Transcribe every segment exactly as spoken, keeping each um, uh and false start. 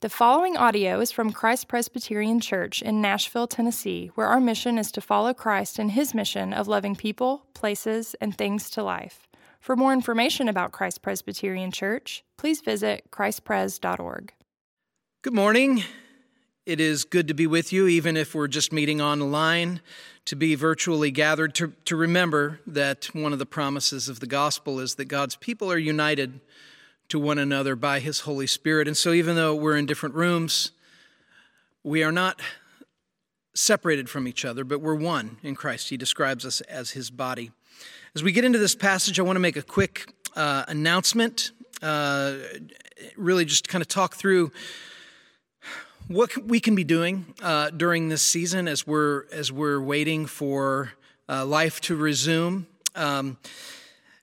The following audio is from Christ Presbyterian Church in Nashville, Tennessee, where our mission is to follow Christ in his mission of loving people, places, and things to life. For more information about Christ Presbyterian Church, please visit Christ Pres dot org. Good morning. It is good to be with you, even if we're just meeting online, to be virtually gathered, to, to remember that one of the promises of the gospel is that God's people are united to one another by his Holy Spirit. And so even though we're in different rooms, we are not separated from each other, but we're one in Christ. He describes us as his body. As we get into this passage, I want to make a quick uh, announcement, uh, really just kind of talk through what we can be doing uh, during this season as we're, as we're waiting for uh, life to resume. Um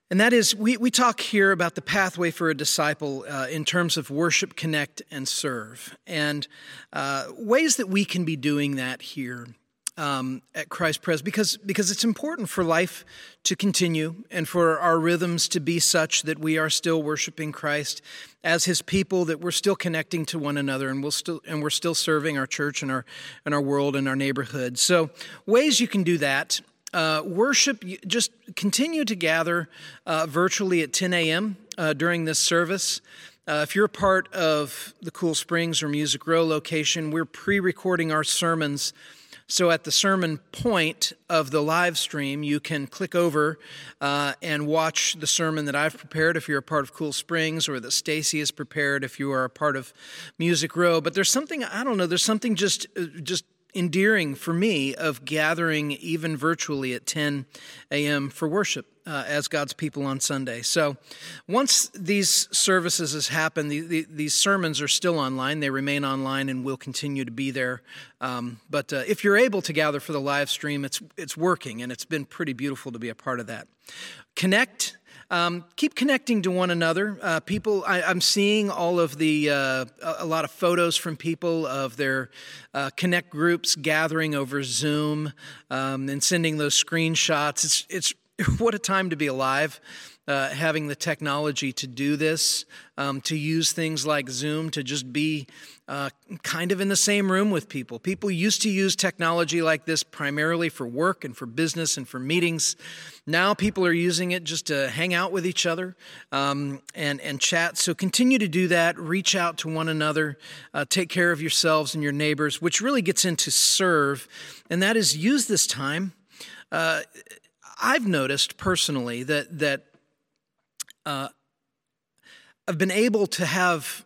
And that is, we, we talk here about the pathway for a disciple uh, in terms of worship, connect, and serve, and uh, ways that we can be doing that here um, at Christ Pres, because, because it's important for life to continue and for our rhythms to be such that we are still worshiping Christ as his people, that we're still connecting to one another, and we'll still and we're still serving our church and our and our world and our neighborhood. So ways you can do that. Uh, worship, just continue to gather uh, virtually at ten a.m. Uh, during this service. Uh, if you're part of the Cool Springs or Music Row location, we're pre-recording our sermons. So at the sermon point of the live stream, you can click over uh, and watch the sermon that I've prepared if you're a part of Cool Springs, or that Stacy has prepared if you are a part of Music Row. But there's something, I don't know, there's something just just. endearing for me of gathering even virtually at ten a.m. for worship uh, as God's people on Sunday. So once these services has happened, the, the, these sermons are still online. They remain online and will continue to be there. Um, but uh, if you're able to gather for the live stream, it's it's working, and it's been pretty beautiful to be a part of that. Connect. Um, keep connecting to one another. Uh, people, I, I'm seeing all of the, uh, a lot of photos from people of their uh, connect groups gathering over Zoom um, and sending those screenshots. It's, it's what a time to be alive, uh, having the technology to do this, um, to use things like Zoom to just be uh, kind of in the same room with people. People used to use technology like this primarily for work and for business and for meetings. Now people are using it just to hang out with each other um, and, and chat. So continue to do that. Reach out to one another. Uh, take care of yourselves and your neighbors, which really gets into serve. And that is, use this time. Uh, I've noticed personally that that uh, I've been able to have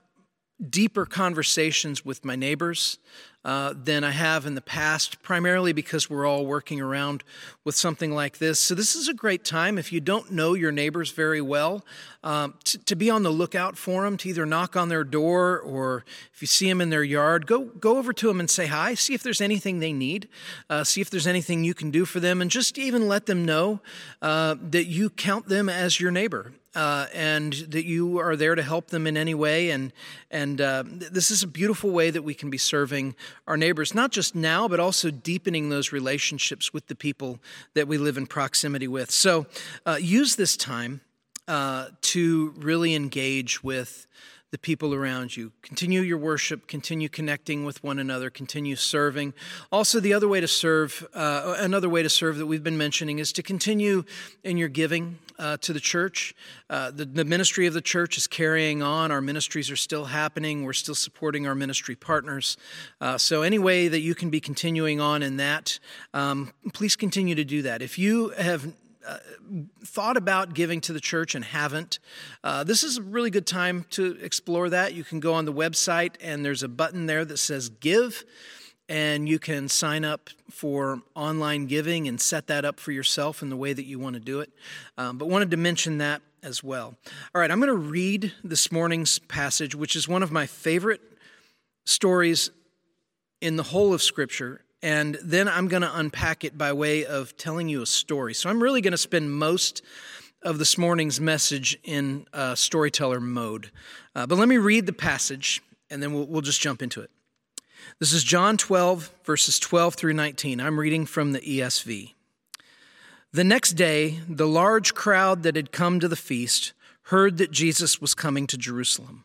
deeper conversations with my neighbors uh, than I have in the past, primarily because we're all working around with something like this. So this is a great time, if you don't know your neighbors very well, um, to, to be on the lookout for them, to either knock on their door, or if you see them in their yard, go go over to them and say hi, see if there's anything they need, uh, see if there's anything you can do for them, and just even let them know uh, that you count them as your neighbor. Uh, and that you are there to help them in any way. And and uh, this is a beautiful way that we can be serving our neighbors, not just now, but also deepening those relationships with the people that we live in proximity with. So uh, use this time uh, to really engage with the people around you. Continue your worship, continue connecting with one another, continue serving. Also, the other way to serve, uh, another way to serve that we've been mentioning is to continue in your giving uh, to the church. Uh, the, the ministry of the church is carrying on. Our ministries are still happening. We're still supporting our ministry partners. Uh, so any way that you can be continuing on in that, um, please continue to do that. If you have Uh, thought about giving to the church and haven't, uh, this is a really good time to explore that. You can go on the website, and there's a button there that says Give, and you can sign up for online giving and set that up for yourself in the way that you want to do it. Um, but wanted to mention that as well. All right, I'm going to read this morning's passage, which is one of my favorite stories in the whole of Scripture. And then I'm going to unpack it by way of telling you a story. So I'm really going to spend most of this morning's message in uh, storyteller mode. Uh, but let me read the passage, and then we'll, we'll just jump into it. This is John twelve, verses twelve through nineteen. I'm reading from the E S V. The next day, the large crowd that had come to the feast heard that Jesus was coming to Jerusalem.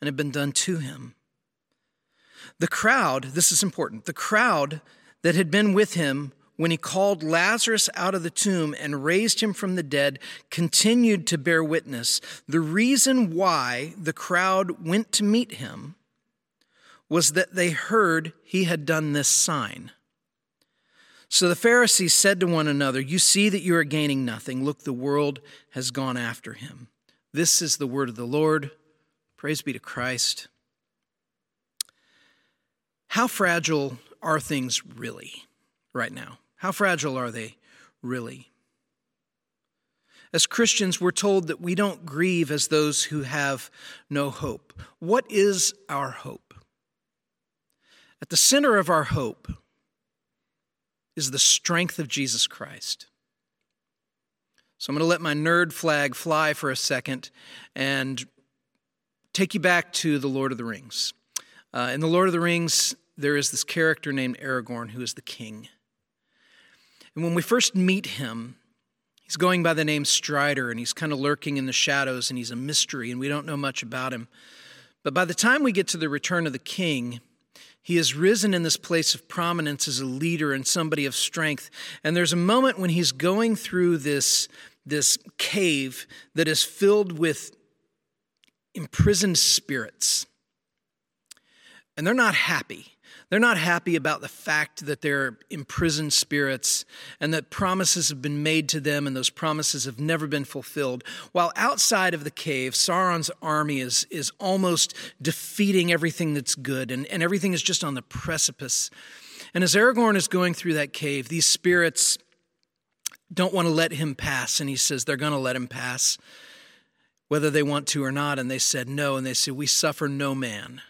and had been done to him. The crowd, this is important, the crowd that had been with him when he called Lazarus out of the tomb and raised him from the dead, continued to bear witness. The reason why the crowd went to meet him was that they heard he had done this sign. So the Pharisees said to one another, You see that you are gaining nothing. Look, the world has gone after him. This is the word of the Lord. Praise be to Christ. How fragile are things really right now? How fragile are they really? As Christians, we're told that we don't grieve as those who have no hope. What is our hope? At the center of our hope is the strength of Jesus Christ. So I'm going to let my nerd flag fly for a second and take you back to the Lord of the Rings. Uh, in the Lord of the Rings, there is this character named Aragorn who is the king. And when we first meet him, he's going by the name Strider, and he's kind of lurking in the shadows, and he's a mystery, and we don't know much about him. But by the time we get to the return of the king, he has risen in this place of prominence as a leader and somebody of strength. And there's a moment when he's going through this, this cave that is filled with imprisoned spirits. And they're not happy. They're not happy about the fact that they're imprisoned spirits and that promises have been made to them and those promises have never been fulfilled. While outside of the cave, Sauron's army is, is almost defeating everything that's good, and, and everything is just on the precipice. And as Aragorn is going through that cave, these spirits don't want to let him pass, and he says they're going to let him pass, whether they want to or not. And they said no, and they said, We suffer no man.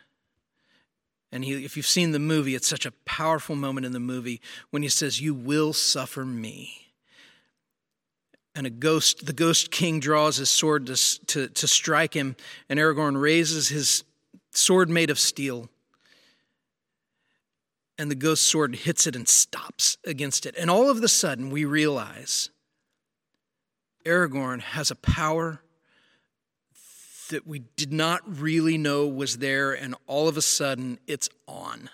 And he, if you've seen the movie, it's such a powerful moment in the movie when he says, You will suffer me. And a ghost, the ghost king draws his sword to, to, to strike him, and Aragorn raises his sword made of steel. And the ghost sword hits it and stops against it. And all of a sudden, we realize Aragorn has a power that we did not really know was there, and all of a sudden, it's on.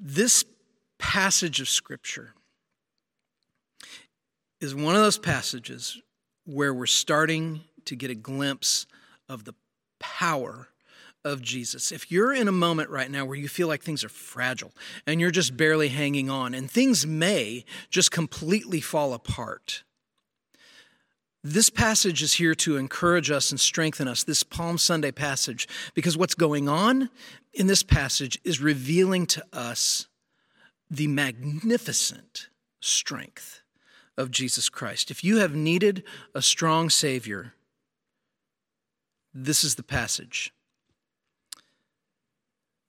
This passage of Scripture is one of those passages where we're starting to get a glimpse of the power of Jesus. If you're in a moment right now where you feel like things are fragile, and you're just barely hanging on, and things may just completely fall apart, this passage is here to encourage us and strengthen us, this Palm Sunday passage, because what's going on in this passage is revealing to us the magnificent strength of Jesus Christ. If you have needed a strong Savior, this is the passage.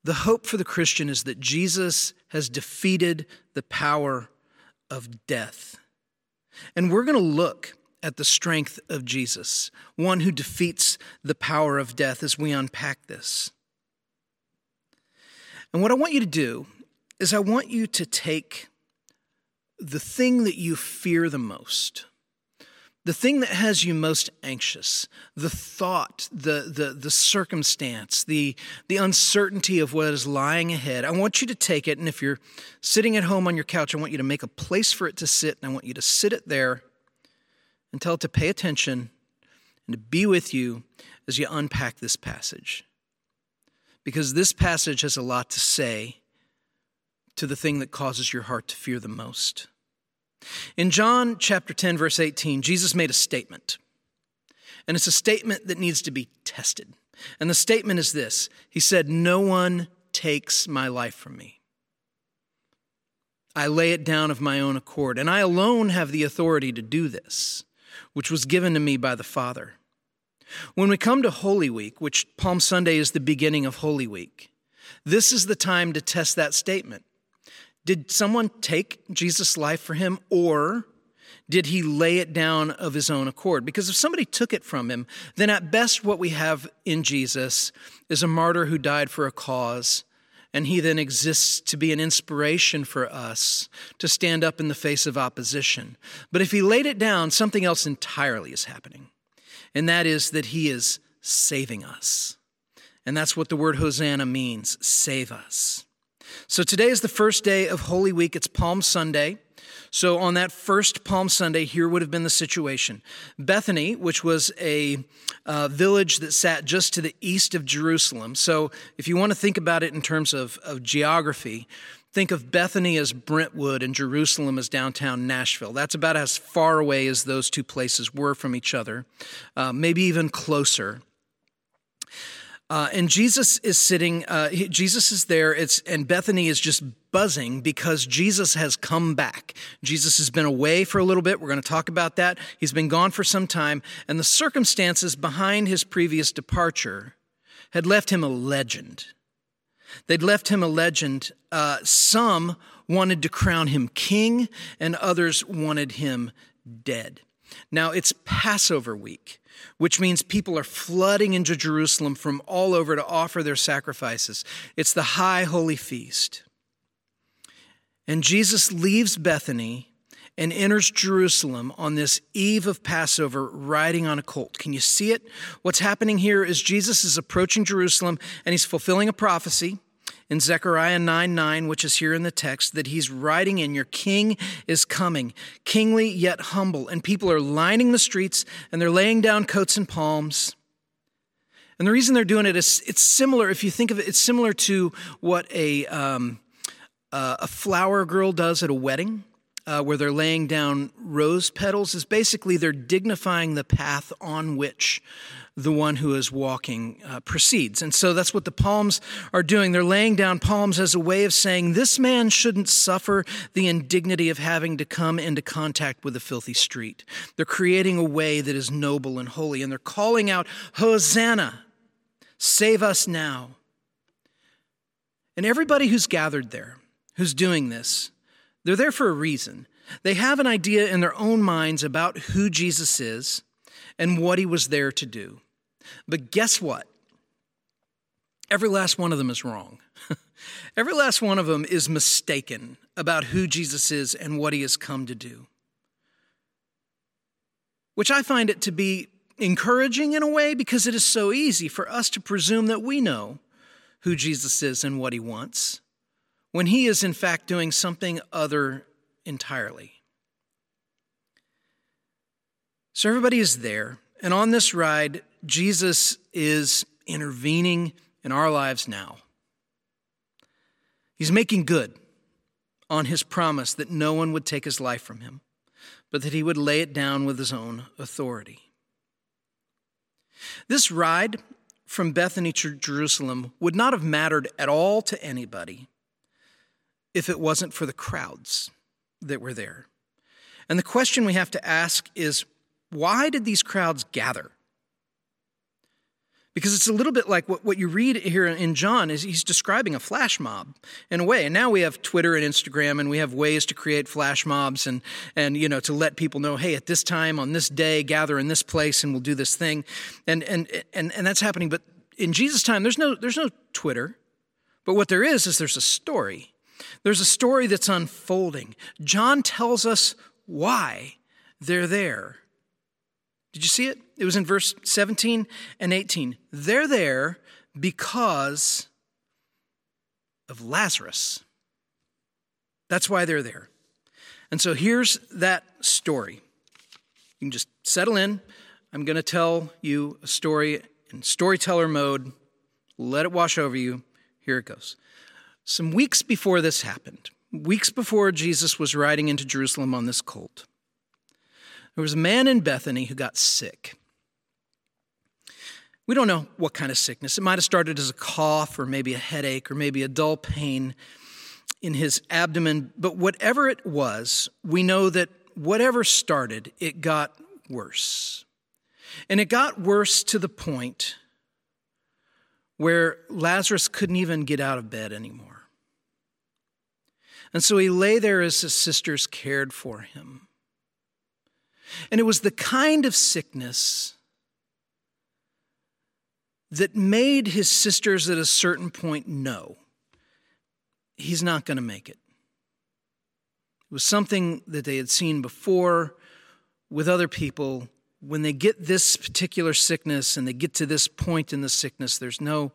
The hope for the Christian is that Jesus has defeated the power of death. And we're going to look at the strength of Jesus, one who defeats the power of death, as we unpack this. And what I want you to do is I want you to take the thing that you fear the most, the thing that has you most anxious, the thought, the the, the circumstance, the, the uncertainty of what is lying ahead. I want you to take it, and if you're sitting at home on your couch, I want you to make a place for it to sit, and I want you to sit it there and tell it to pay attention and to be with you as you unpack this passage. Because this passage has a lot to say to the thing that causes your heart to fear the most. In John chapter ten, verse eighteen, Jesus made a statement. And it's a statement that needs to be tested. And the statement is this. He said, No one takes my life from me. I lay it down of my own accord, and I alone have the authority to do this, which was given to me by the Father. When we come to Holy Week, which Palm Sunday is the beginning of Holy Week, this is the time to test that statement. Did someone take Jesus' life for him, or did he lay it down of his own accord? Because if somebody took it from him, then at best what we have in Jesus is a martyr who died for a cause, and he then exists to be an inspiration for us to stand up in the face of opposition. But if he laid it down, something else entirely is happening. And that is that he is saving us. And that's what the word Hosanna means, save us. So today is the first day of Holy Week. It's Palm Sunday. So on that first Palm Sunday, here would have been the situation. Bethany, which was a uh, village that sat just to the east of Jerusalem. So if you want to think about it in terms of, of geography, think of Bethany as Brentwood and Jerusalem as downtown Nashville. That's about as far away as those two places were from each other, uh, maybe even closer. Uh, and Jesus is sitting, uh, he, Jesus is there, it's, and Bethany is just buzzing because Jesus has come back. Jesus has been away for a little bit. We're going to talk about that. He's been gone for some time, and the circumstances behind his previous departure had left him a legend. They'd left him a legend. Uh, some wanted to crown him king, and others wanted him dead. Now, it's Passover week, which means people are flooding into Jerusalem from all over to offer their sacrifices. It's the high holy feast. And Jesus leaves Bethany and enters Jerusalem on this eve of Passover riding on a colt. Can you see it? What's happening here is Jesus is approaching Jerusalem, and he's fulfilling a prophecy in Zechariah nine nine, which is here in the text, that he's riding in, your king is coming, kingly yet humble. And people are lining the streets, and they're laying down coats and palms. And the reason they're doing it is it's similar, if you think of it, it's similar to what a, um, uh, a flower girl does at a wedding, uh, where they're laying down rose petals. Is basically they're dignifying the path on which the one who is walking uh, proceeds. And so that's what the palms are doing. They're laying down palms as a way of saying, this man shouldn't suffer the indignity of having to come into contact with a filthy street. They're creating a way that is noble and holy, and they're calling out, Hosanna, save us now. And everybody who's gathered there, who's doing this, they're there for a reason. They have an idea in their own minds about who Jesus is and what he was there to do. But guess what? Every last one of them is wrong. Every last one of them is mistaken about who Jesus is and what he has come to do. Which I find it to be encouraging in a way, because it is so easy for us to presume that we know who Jesus is and what he wants, when he is in fact doing something other entirely. So everybody is there, and on this ride, Jesus is intervening in our lives now. He's making good on his promise that no one would take his life from him, but that he would lay it down with his own authority. This ride from Bethany to Jerusalem would not have mattered at all to anybody if it wasn't for the crowds that were there. And the question we have to ask is, why did these crowds gather? Because it's a little bit like what, what you read here in John is he's describing a flash mob in a way. And now we have Twitter and Instagram, and we have ways to create flash mobs and, and you know, to let people know, hey, at this time, on this day, gather in this place, and we'll do this thing. And and and, and that's happening. But in Jesus' time, there's no there's no Twitter. But what there is is there's a story. There's a story that's unfolding. John tells us why they're there. Did you see it? It was in verse seventeen and eighteen. They're there because of Lazarus. That's why they're there. And so here's that story. You can just settle in. I'm going to tell you a story in storyteller mode. Let it wash over you. Here it goes. Some weeks before this happened, weeks before Jesus was riding into Jerusalem on this colt, there was a man in Bethany who got sick. We don't know what kind of sickness. It might have started as a cough, or maybe a headache, or maybe a dull pain in his abdomen. But whatever it was, we know that whatever started, it got worse. And it got worse to the point where Lazarus couldn't even get out of bed anymore. And so he lay there as his sisters cared for him. And it was the kind of sickness that made his sisters at a certain point know he's not going to make it. It was something that they had seen before with other people. When they get this particular sickness and they get to this point in the sickness, there's no,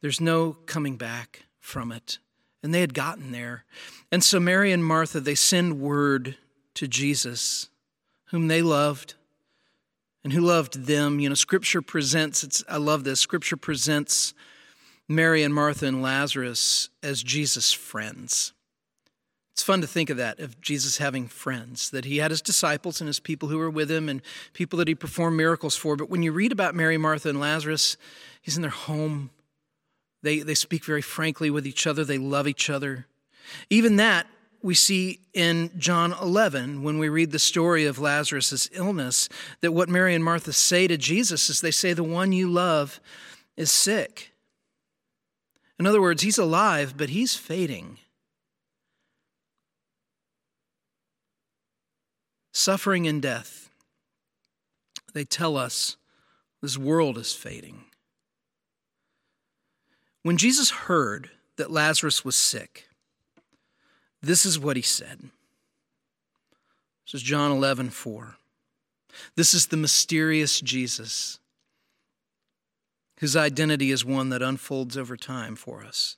there's no coming back from it. And they had gotten there. And so Mary and Martha, they send word to Jesus, whom they loved and who loved them. You know, Scripture presents, it's, I love this, Scripture presents Mary and Martha and Lazarus as Jesus' friends. It's fun to think of that, of Jesus having friends, that he had his disciples and his people who were with him and people that he performed miracles for. But when you read about Mary, Martha, and Lazarus, he's in their home. They, they speak very frankly with each other. They love each other. Even that we see in John eleven when we read the story of Lazarus' illness, that what Mary and Martha say to Jesus is they say, the one you love is sick. In other words, he's alive, but he's fading. Suffering and death, they tell us this world is fading. When Jesus heard that Lazarus was sick, this is what he said. This is John eleven four. This is the mysterious Jesus, whose identity is one that unfolds over time for us.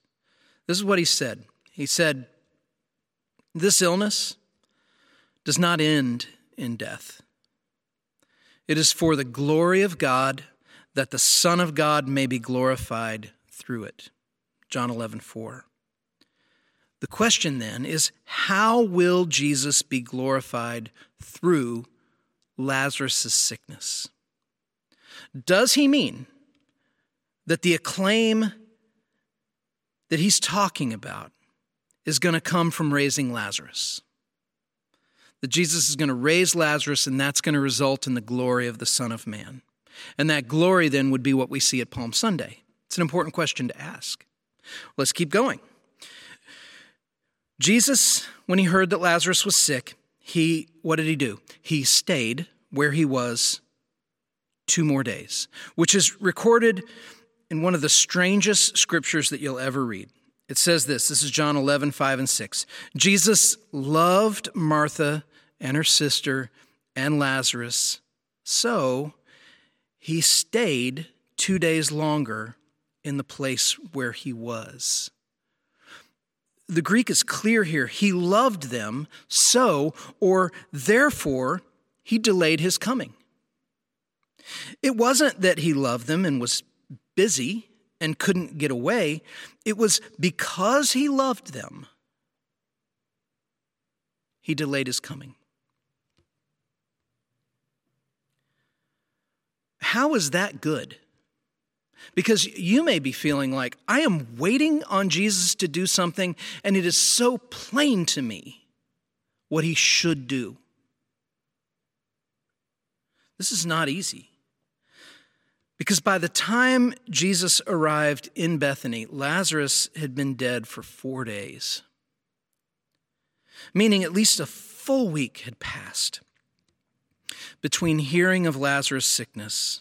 This is what he said. He said, this illness does not end in death. It is for the glory of God, that the Son of God may be glorified through it. John eleven four. The question then is, how will Jesus be glorified through Lazarus' sickness? Does he mean that the acclaim that he's talking about is going to come from raising Lazarus? That Jesus is going to raise Lazarus, and that's going to result in the glory of the Son of Man. And that glory then would be what we see at Palm Sunday. It's an important question to ask. Let's keep going. Jesus, when he heard that Lazarus was sick, he, what did he do? He stayed where he was two more days, which is recorded in one of the strangest scriptures that you'll ever read. It says this, this is John eleven five and six. Jesus loved Martha and her sister and Lazarus, so he stayed two days longer in the place where he was. The Greek is clear here. He loved them, so, or therefore, he delayed his coming. It wasn't that he loved them and was busy and couldn't get away. It was because he loved them, he delayed his coming. How is that good? Because you may be feeling like, I am waiting on Jesus to do something, and it is so plain to me what he should do. This is not easy. Because by the time Jesus arrived in Bethany, Lazarus had been dead for four days, meaning at least a full week had passed between hearing of Lazarus' sickness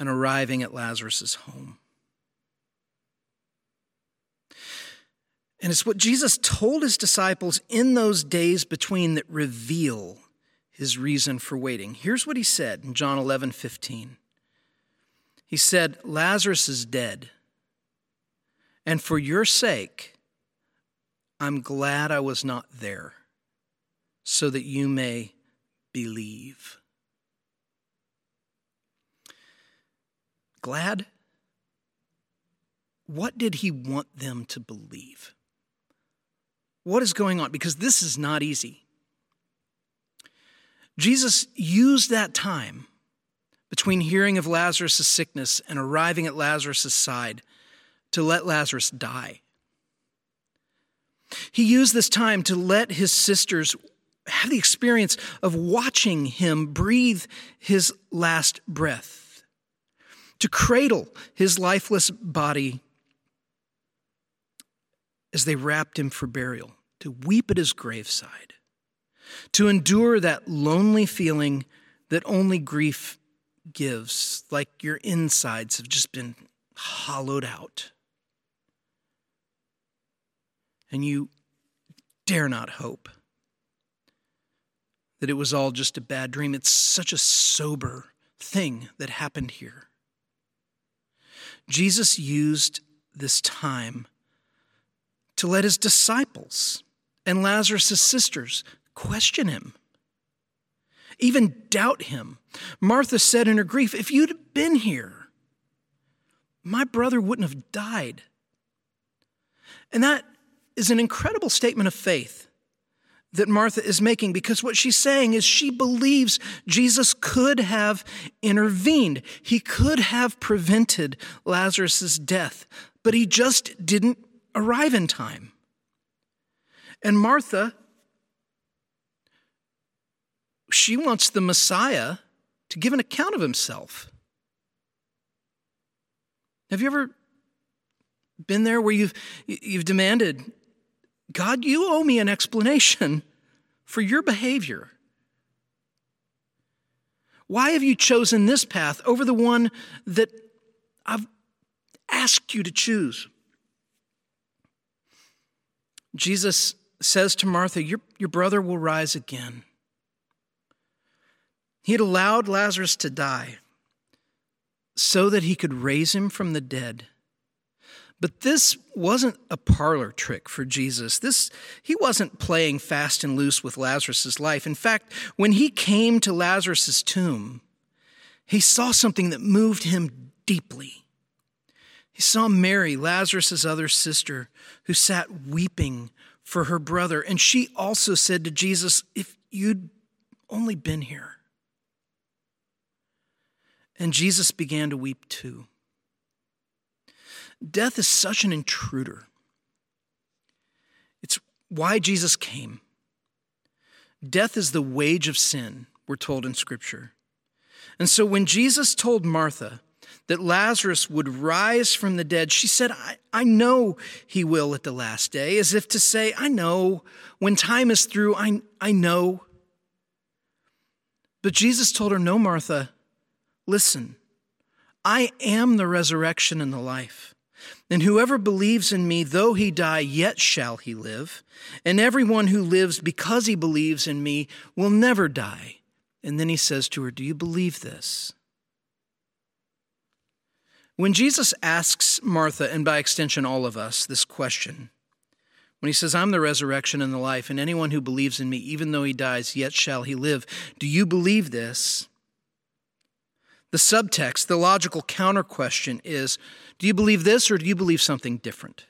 and arriving at Lazarus' home. And it's what Jesus told his disciples in those days between that reveal his reason for waiting. Here's what he said in John eleven fifteen. He said, Lazarus is dead, and for your sake, I'm glad I was not there, so that you may believe. Glad? What did he want them to believe? What is going on? Because this is not easy. Jesus used that time between hearing of Lazarus' sickness and arriving at Lazarus' side to let Lazarus die. He used this time to let his sisters have the experience of watching him breathe his last breath, to cradle his lifeless body as they wrapped him for burial, to weep at his graveside, to endure that lonely feeling that only grief gives, like your insides have just been hollowed out. And you dare not hope that it was all just a bad dream. It's such a sober thing that happened here. Jesus used this time to let his disciples and Lazarus' sisters question him, even doubt him. Martha said in her grief, "If you'd have been here, my brother wouldn't have died." And that is an incredible statement of faith that Martha is making, because what she's saying is she believes Jesus could have intervened. He could have prevented Lazarus' death, but he just didn't arrive in time. And Martha, she wants the Messiah to give an account of himself. Have you ever been there where you've you've demanded, "God, you owe me an explanation for your behavior. Why have you chosen this path over the one that I've asked you to choose?" Jesus says to Martha, your, your brother will rise again. He had allowed Lazarus to die so that he could raise him from the dead. But this wasn't a parlor trick for Jesus. This, he wasn't playing fast and loose with Lazarus' life. In fact, when he came to Lazarus' tomb, he saw something that moved him deeply. He saw Mary, Lazarus' other sister, who sat weeping for her brother. And she also said to Jesus, "If you'd only been here." And Jesus began to weep too. Death is such an intruder. It's why Jesus came. Death is the wage of sin, we're told in Scripture. And so when Jesus told Martha that Lazarus would rise from the dead, she said, I, I know he will at the last day, as if to say, I know. When time is through, I, I know. But Jesus told her, no, Martha, listen, I am the resurrection and the life. And whoever believes in me, though he die, yet shall he live. And everyone who lives because he believes in me will never die. And then he says to her, do you believe this? When Jesus asks Martha, and by extension all of us, this question, when he says, I'm the resurrection and the life, and anyone who believes in me, even though he dies, yet shall he live, do you believe this? The subtext, the logical counter question is, do you believe this or do you believe something different?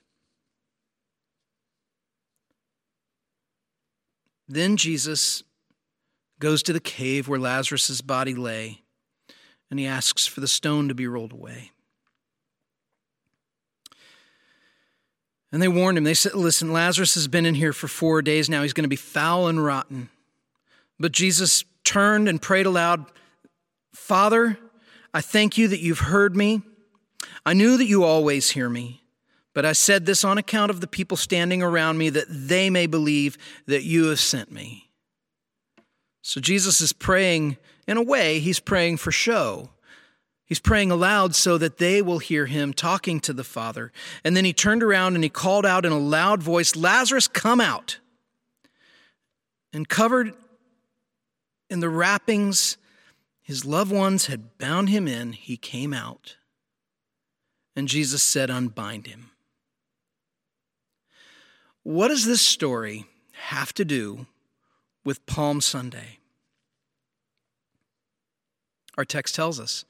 Then Jesus goes to the cave where Lazarus' body lay, and he asks for the stone to be rolled away. And they warned him. They said, listen, Lazarus has been in here for four days now. He's going to be foul and rotten. But Jesus turned and prayed aloud, Father, I thank you that you've heard me. I knew that you always hear me, but I said this on account of the people standing around me, that they may believe that you have sent me. So Jesus is praying, in a way, he's praying for show. He's praying aloud so that they will hear him talking to the Father. And then he turned around and he called out in a loud voice, Lazarus, come out. And covered in the wrappings his loved ones had bound him in, he came out. And Jesus said, unbind him. What does this story have to do with Palm Sunday? Our text tells us,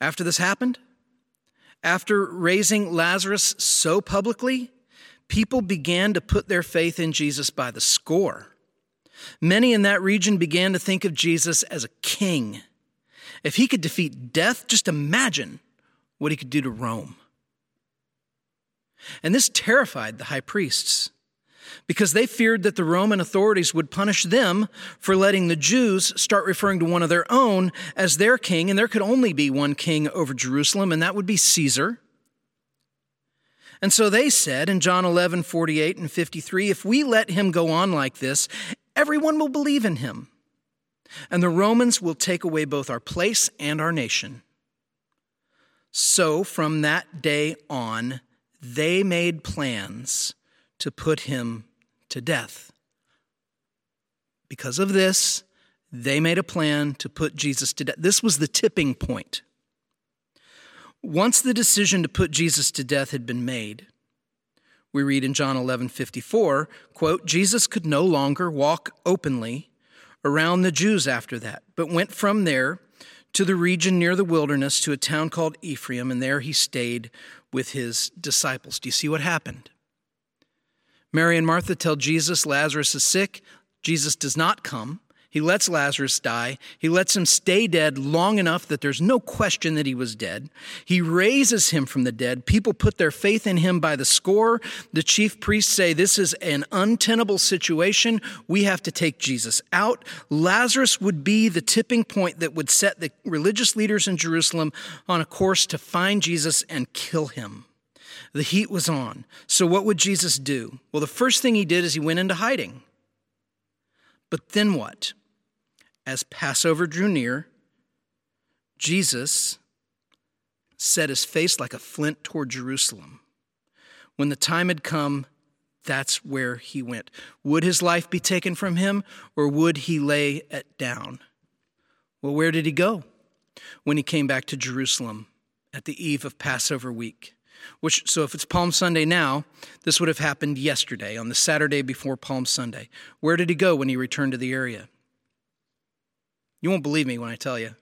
after this happened, after raising Lazarus so publicly, people began to put their faith in Jesus by the score. Many in that region began to think of Jesus as a king. If he could defeat death, just imagine what he could do to Rome. And this terrified the high priests. because they feared that the Roman authorities would punish them for letting the Jews start referring to one of their own as their king, and there could only be one king over Jerusalem, and that would be Caesar. And so they said in John eleven, forty-eight and fifty-three, if we let him go on like this, everyone will believe in him, and the Romans will take away both our place and our nation. So from that day on, they made plans to put him to death. Because of this, they made a plan to put Jesus to death. This was the tipping point. Once the decision to put Jesus to death had been made, we read in John eleven fifty-four, quote, Jesus could no longer walk openly around the Jews after that, but went from there to the region near the wilderness to a town called Ephraim, and there he stayed with his disciples. Do you see what happened? Mary and Martha tell Jesus, Lazarus is sick. Jesus does not come. He lets Lazarus die. He lets him stay dead long enough that there's no question that he was dead. He raises him from the dead. People put their faith in him by the score. The chief priests say, this is an untenable situation. We have to take Jesus out. Lazarus would be the tipping point that would set the religious leaders in Jerusalem on a course to find Jesus and kill him. The heat was on. So what would Jesus do? Well, the first thing he did is he went into hiding. But then what? As Passover drew near, Jesus set his face like a flint toward Jerusalem. When the time had come, that's where he went. Would his life be taken from him, or would he lay it down? Well, where did he go? When he came back to Jerusalem at the eve of Passover week. Which, so if it's Palm Sunday now, this would have happened yesterday, on the Saturday before Palm Sunday. Where did he go when he returned to the area? You won't believe me when I tell you.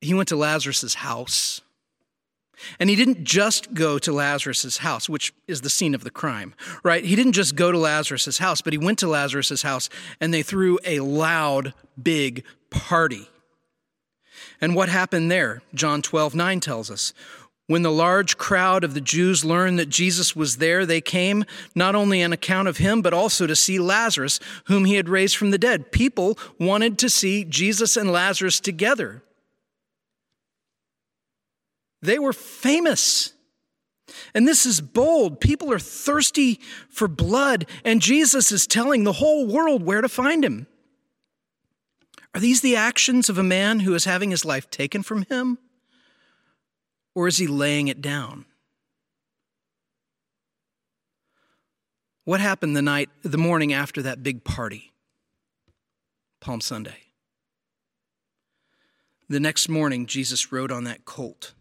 He went to Lazarus' house. And he didn't just go to Lazarus' house, which is the scene of the crime, right? He didn't just go to Lazarus' house, but he went to Lazarus' house, and they threw a loud, big party. And what happened there? John twelve nine tells us, when the large crowd of the Jews learned that Jesus was there, they came not only on account of him, but also to see Lazarus, whom he had raised from the dead. People wanted to see Jesus and Lazarus together. They were famous. And this is bold. People are thirsty for blood, and Jesus is telling the whole world where to find him. Are these the actions of a man who is having his life taken from him? Or is he laying it down? What happened the night, the morning after that big party? Palm Sunday. The next morning, Jesus rode on that colt.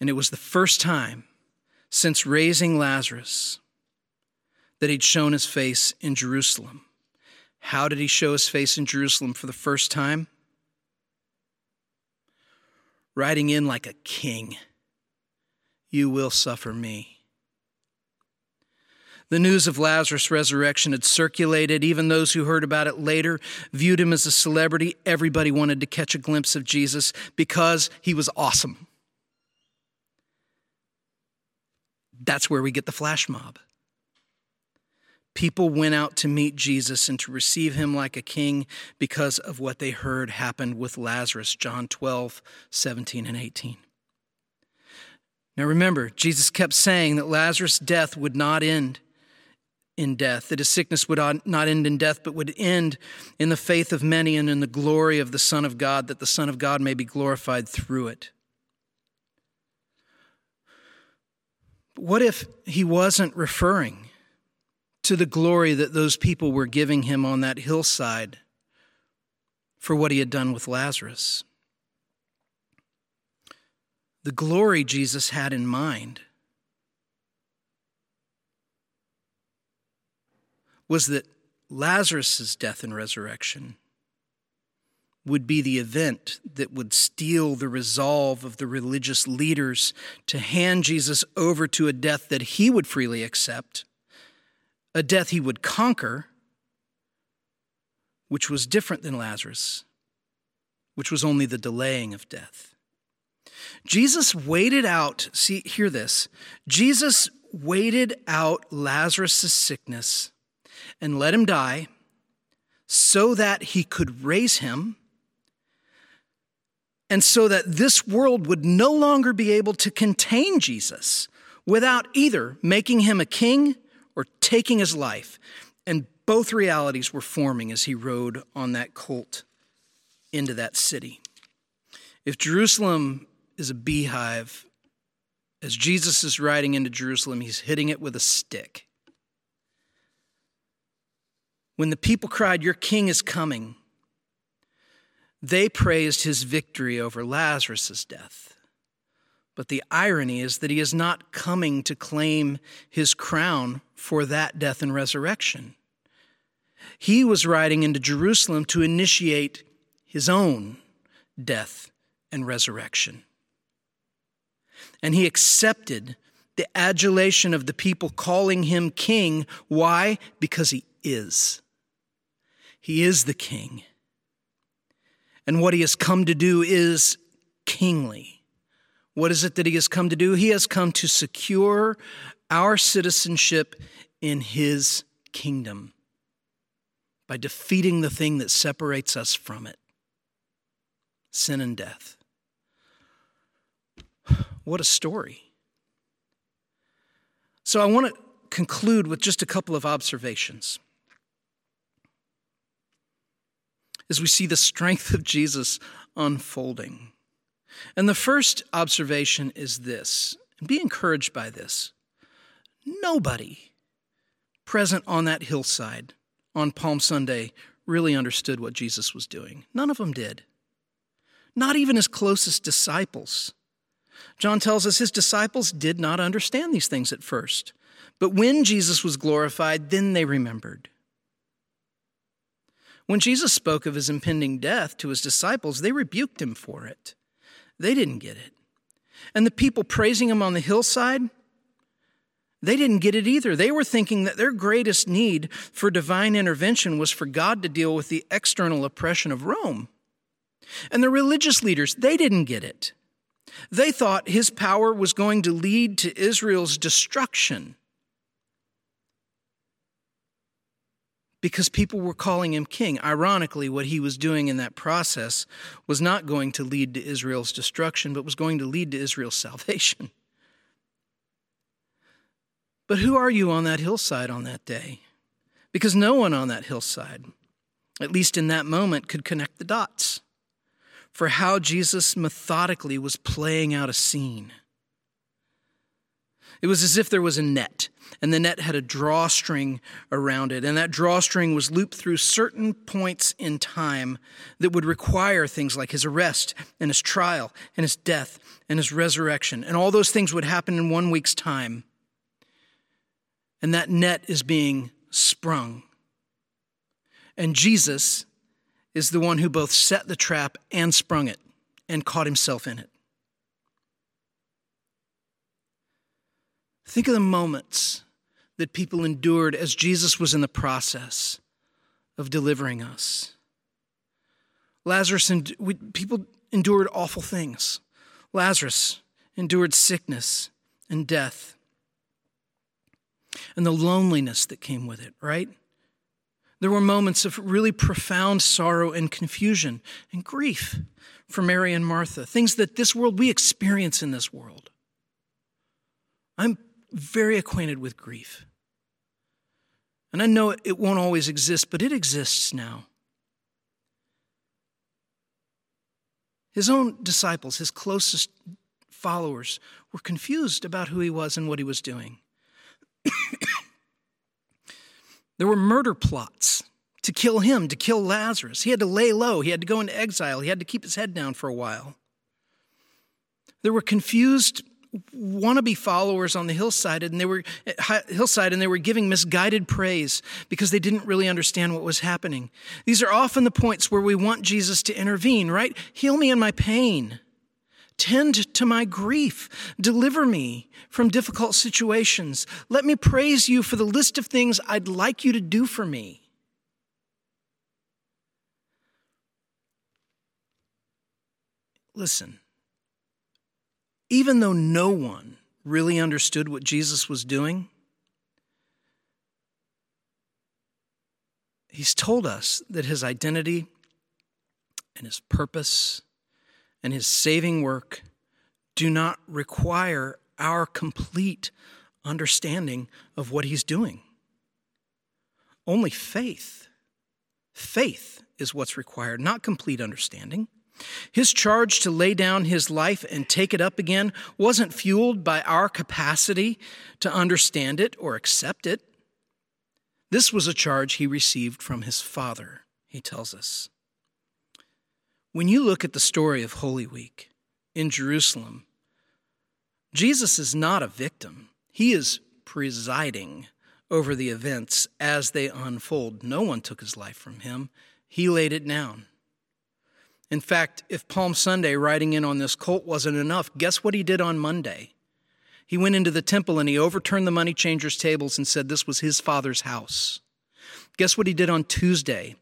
And it was the first time since raising Lazarus that he'd shown his face in Jerusalem. How did he show his face in Jerusalem for the first time? Riding in like a king. You will suffer me. The news of Lazarus' resurrection had circulated. Even those who heard about it later viewed him as a celebrity. Everybody wanted to catch a glimpse of Jesus because he was awesome. That's where we get the flash mob. People went out to meet Jesus and to receive him like a king because of what they heard happened with Lazarus, John twelve, seventeen, and eighteen. Now remember, Jesus kept saying that Lazarus' death would not end in death, that his sickness would not end in death, but would end in the faith of many and in the glory of the Son of God, that the Son of God may be glorified through it. But what if he wasn't referring to the glory that those people were giving him on that hillside for what he had done with Lazarus? The glory Jesus had in mind was that Lazarus' death and resurrection would be the event that would steal the resolve of the religious leaders to hand Jesus over to a death that he would freely accept, a death he would conquer, which was different than Lazarus, which was only the delaying of death. Jesus waited out, see, hear this. Jesus waited out Lazarus' sickness and let him die so that he could raise him and so that this world would no longer be able to contain Jesus without either making him a king or taking his life. And both realities were forming as he rode on that colt into that city. If Jerusalem is a beehive, as Jesus is riding into Jerusalem, he's hitting it with a stick. When the people cried, "Your king is coming," they praised his victory over Lazarus' death. But the irony is that he is not coming to claim his crown for that death and resurrection. He was riding into Jerusalem to initiate his own death and resurrection. And he accepted the adulation of the people calling him king. Why? Because he is. He is the king. And what he has come to do is kingly. What is it that he has come to do? He has come to secure our citizenship in his kingdom by defeating the thing that separates us from it, sin and death. What a story. So I want to conclude with just a couple of observations. As we see the strength of Jesus unfolding. And the first observation is this, and be encouraged by this. Nobody present on that hillside on Palm Sunday really understood what Jesus was doing. None of them did. Not even his closest disciples. John tells us his disciples did not understand these things at first. But when Jesus was glorified, then they remembered. When Jesus spoke of his impending death to his disciples, they rebuked him for it. They didn't get it. And the people praising him on the hillside, they didn't get it either. They were thinking that their greatest need for divine intervention was for God to deal with the external oppression of Rome. And the religious leaders, they didn't get it. They thought his power was going to lead to Israel's destruction because people were calling him king. Ironically, what he was doing in that process was not going to lead to Israel's destruction, but was going to lead to Israel's salvation. But who are you on that hillside on that day? Because no one on that hillside, at least in that moment, could connect the dots for how Jesus methodically was playing out a scene. It was as if there was a net, and the net had a drawstring around it, and that drawstring was looped through certain points in time that would require things like his arrest, and his trial, and his death, and his resurrection, and all those things would happen in one week's time. And that net is being sprung. And Jesus is the one who both set the trap and sprung it and caught himself in it. Think of the moments that people endured as Jesus was in the process of delivering us. Lazarus, and people endured awful things. Lazarus endured sickness and death and the loneliness that came with it, right? There were moments of really profound sorrow and confusion and grief for Mary and Martha, things that this world, we experience in this world. I'm very acquainted with grief. And I know it won't always exist, but it exists now. His own disciples, his closest followers, were confused about who he was and what he was doing. There were murder plots to kill him, to kill Lazarus. He had to lay low. He had to go into exile. He had to keep his head down for a while. There were confused wannabe followers on the hillside, and they were hillside, and they were giving misguided praise because they didn't really understand what was happening. These are often the points where we want Jesus to intervene, right? Heal me in my pain. Tend to my grief. Deliver me from difficult situations. Let me praise you for the list of things I'd like you to do for me. Listen, even though no one really understood what Jesus was doing? He's told us that his identity and his purpose and his saving work do not require our complete understanding of what he's doing. Only faith. Faith is what's required, not complete understanding. His charge to lay down his life and take it up again wasn't fueled by our capacity to understand it or accept it. This was a charge he received from his Father, he tells us. When you look at the story of Holy Week in Jerusalem, Jesus is not a victim. He is presiding over the events as they unfold. No one took his life from him. He laid it down. In fact, if Palm Sunday riding in on this colt wasn't enough, guess what he did on Monday? He went into the temple and he overturned the money changers' tables and said this was his Father's house. Guess what he did on Tuesday?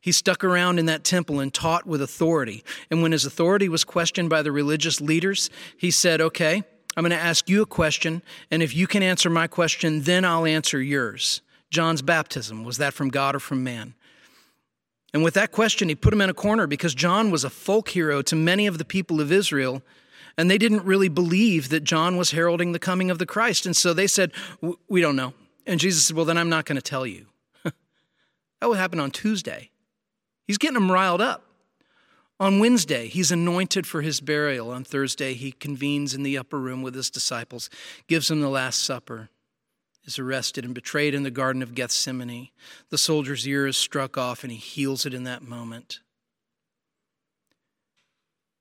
He stuck around in that temple and taught with authority. And when his authority was questioned by the religious leaders, he said, okay, I'm going to ask you a question, and if you can answer my question, then I'll answer yours. John's baptism, was that from God or from man? And with that question, he put him in a corner because John was a folk hero to many of the people of Israel, and they didn't really believe that John was heralding the coming of the Christ. And so they said, we don't know. And Jesus said, well, then I'm not going to tell you. That would happen on Tuesday. He's getting them riled up. On Wednesday, he's anointed for his burial. On Thursday, he convenes in the upper room with his disciples, gives them the Last Supper, is arrested and betrayed in the Garden of Gethsemane. The soldier's ear is struck off, and he heals it in that moment.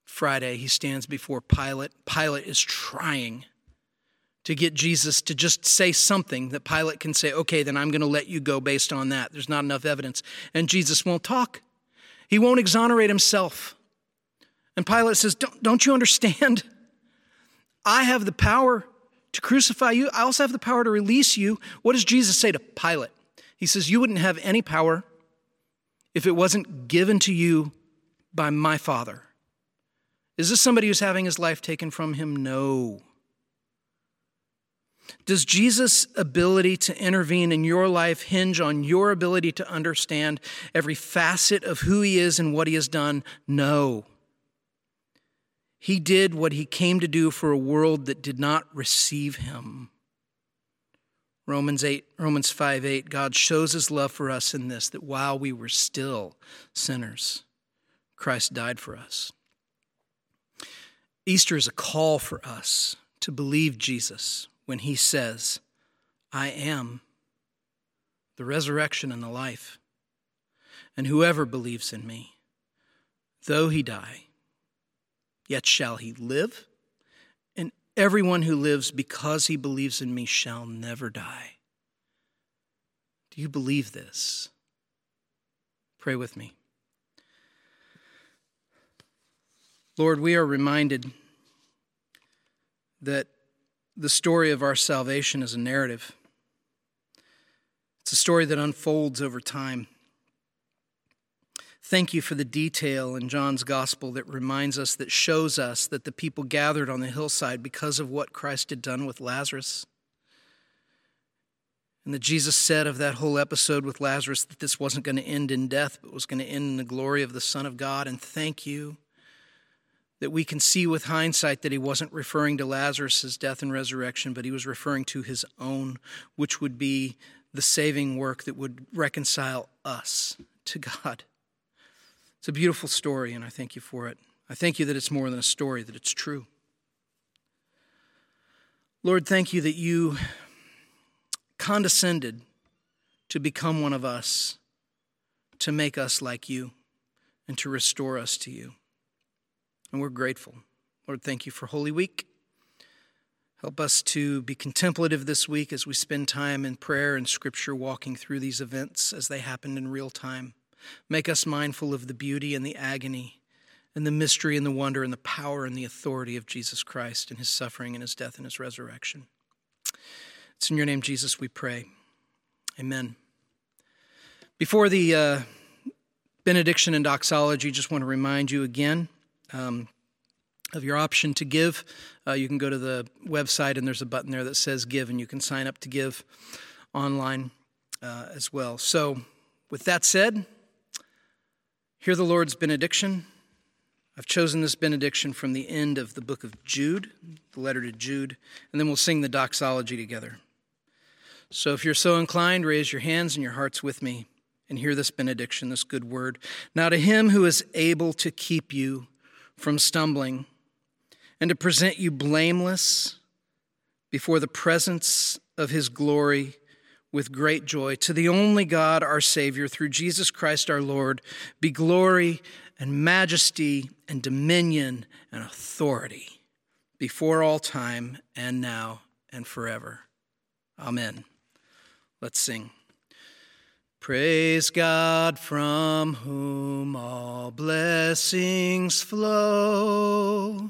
Friday, he stands before Pilate. Pilate is trying to get Jesus to just say something that Pilate can say, okay, then I'm going to let you go based on that. There's not enough evidence. And Jesus won't talk. He won't exonerate himself. And Pilate says, don't, don't you understand? I have the power to crucify you. I also have the power to release you. What does Jesus say to Pilate? He says, you wouldn't have any power if it wasn't given to you by my Father. Is this somebody who's having his life taken from him? No. Does Jesus' ability to intervene in your life hinge on your ability to understand every facet of who he is and what he has done? No. He did what he came to do for a world that did not receive him. Romans eight, Romans five eight, God shows his love for us in this, that while we were still sinners, Christ died for us. Easter is a call for us to believe Jesus when he says, I am the resurrection and the life, and whoever believes in me, though he die, yet shall he live, and everyone who lives because he believes in me shall never die. Do you believe this? Pray with me. Lord, we are reminded that the story of our salvation is a narrative. It's a story that unfolds over time. Thank you for the detail in John's gospel that reminds us, that shows us that the people gathered on the hillside because of what Christ had done with Lazarus. And that Jesus said of that whole episode with Lazarus that this wasn't going to end in death, but was going to end in the glory of the Son of God. And thank you that we can see with hindsight that he wasn't referring to Lazarus' death and resurrection, but he was referring to his own, which would be the saving work that would reconcile us to God. It's a beautiful story, and I thank you for it. I thank you that it's more than a story, that it's true. Lord, thank you that you condescended to become one of us, to make us like you, and to restore us to you. And we're grateful. Lord, thank you for Holy Week. Help us to be contemplative this week as we spend time in prayer and Scripture, walking through these events as they happened in real time. Make us mindful of the beauty and the agony and the mystery and the wonder and the power and the authority of Jesus Christ and his suffering and his death and his resurrection. It's in your name, Jesus, we pray. Amen. Before the uh, benediction and doxology, just want to remind you again, Um, of your option to give. Uh, you can go to the website, and there's a button there that says Give, and you can sign up to give online uh, as well. So with that said, hear the Lord's benediction. I've chosen this benediction from the end of the book of Jude, the letter to Jude, and then we'll sing the doxology together. So if you're so inclined, raise your hands and your hearts with me and hear this benediction, this good word. Now to him who is able to keep you from stumbling and to present you blameless before the presence of his glory with great joy, to the only God, our Savior, through Jesus Christ our Lord, be glory and majesty and dominion and authority before all time and now and forever. Amen. Let's sing. Praise God from whom all blessings flow.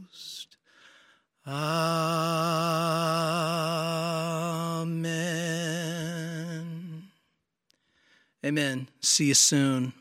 Amen. Amen. See you soon.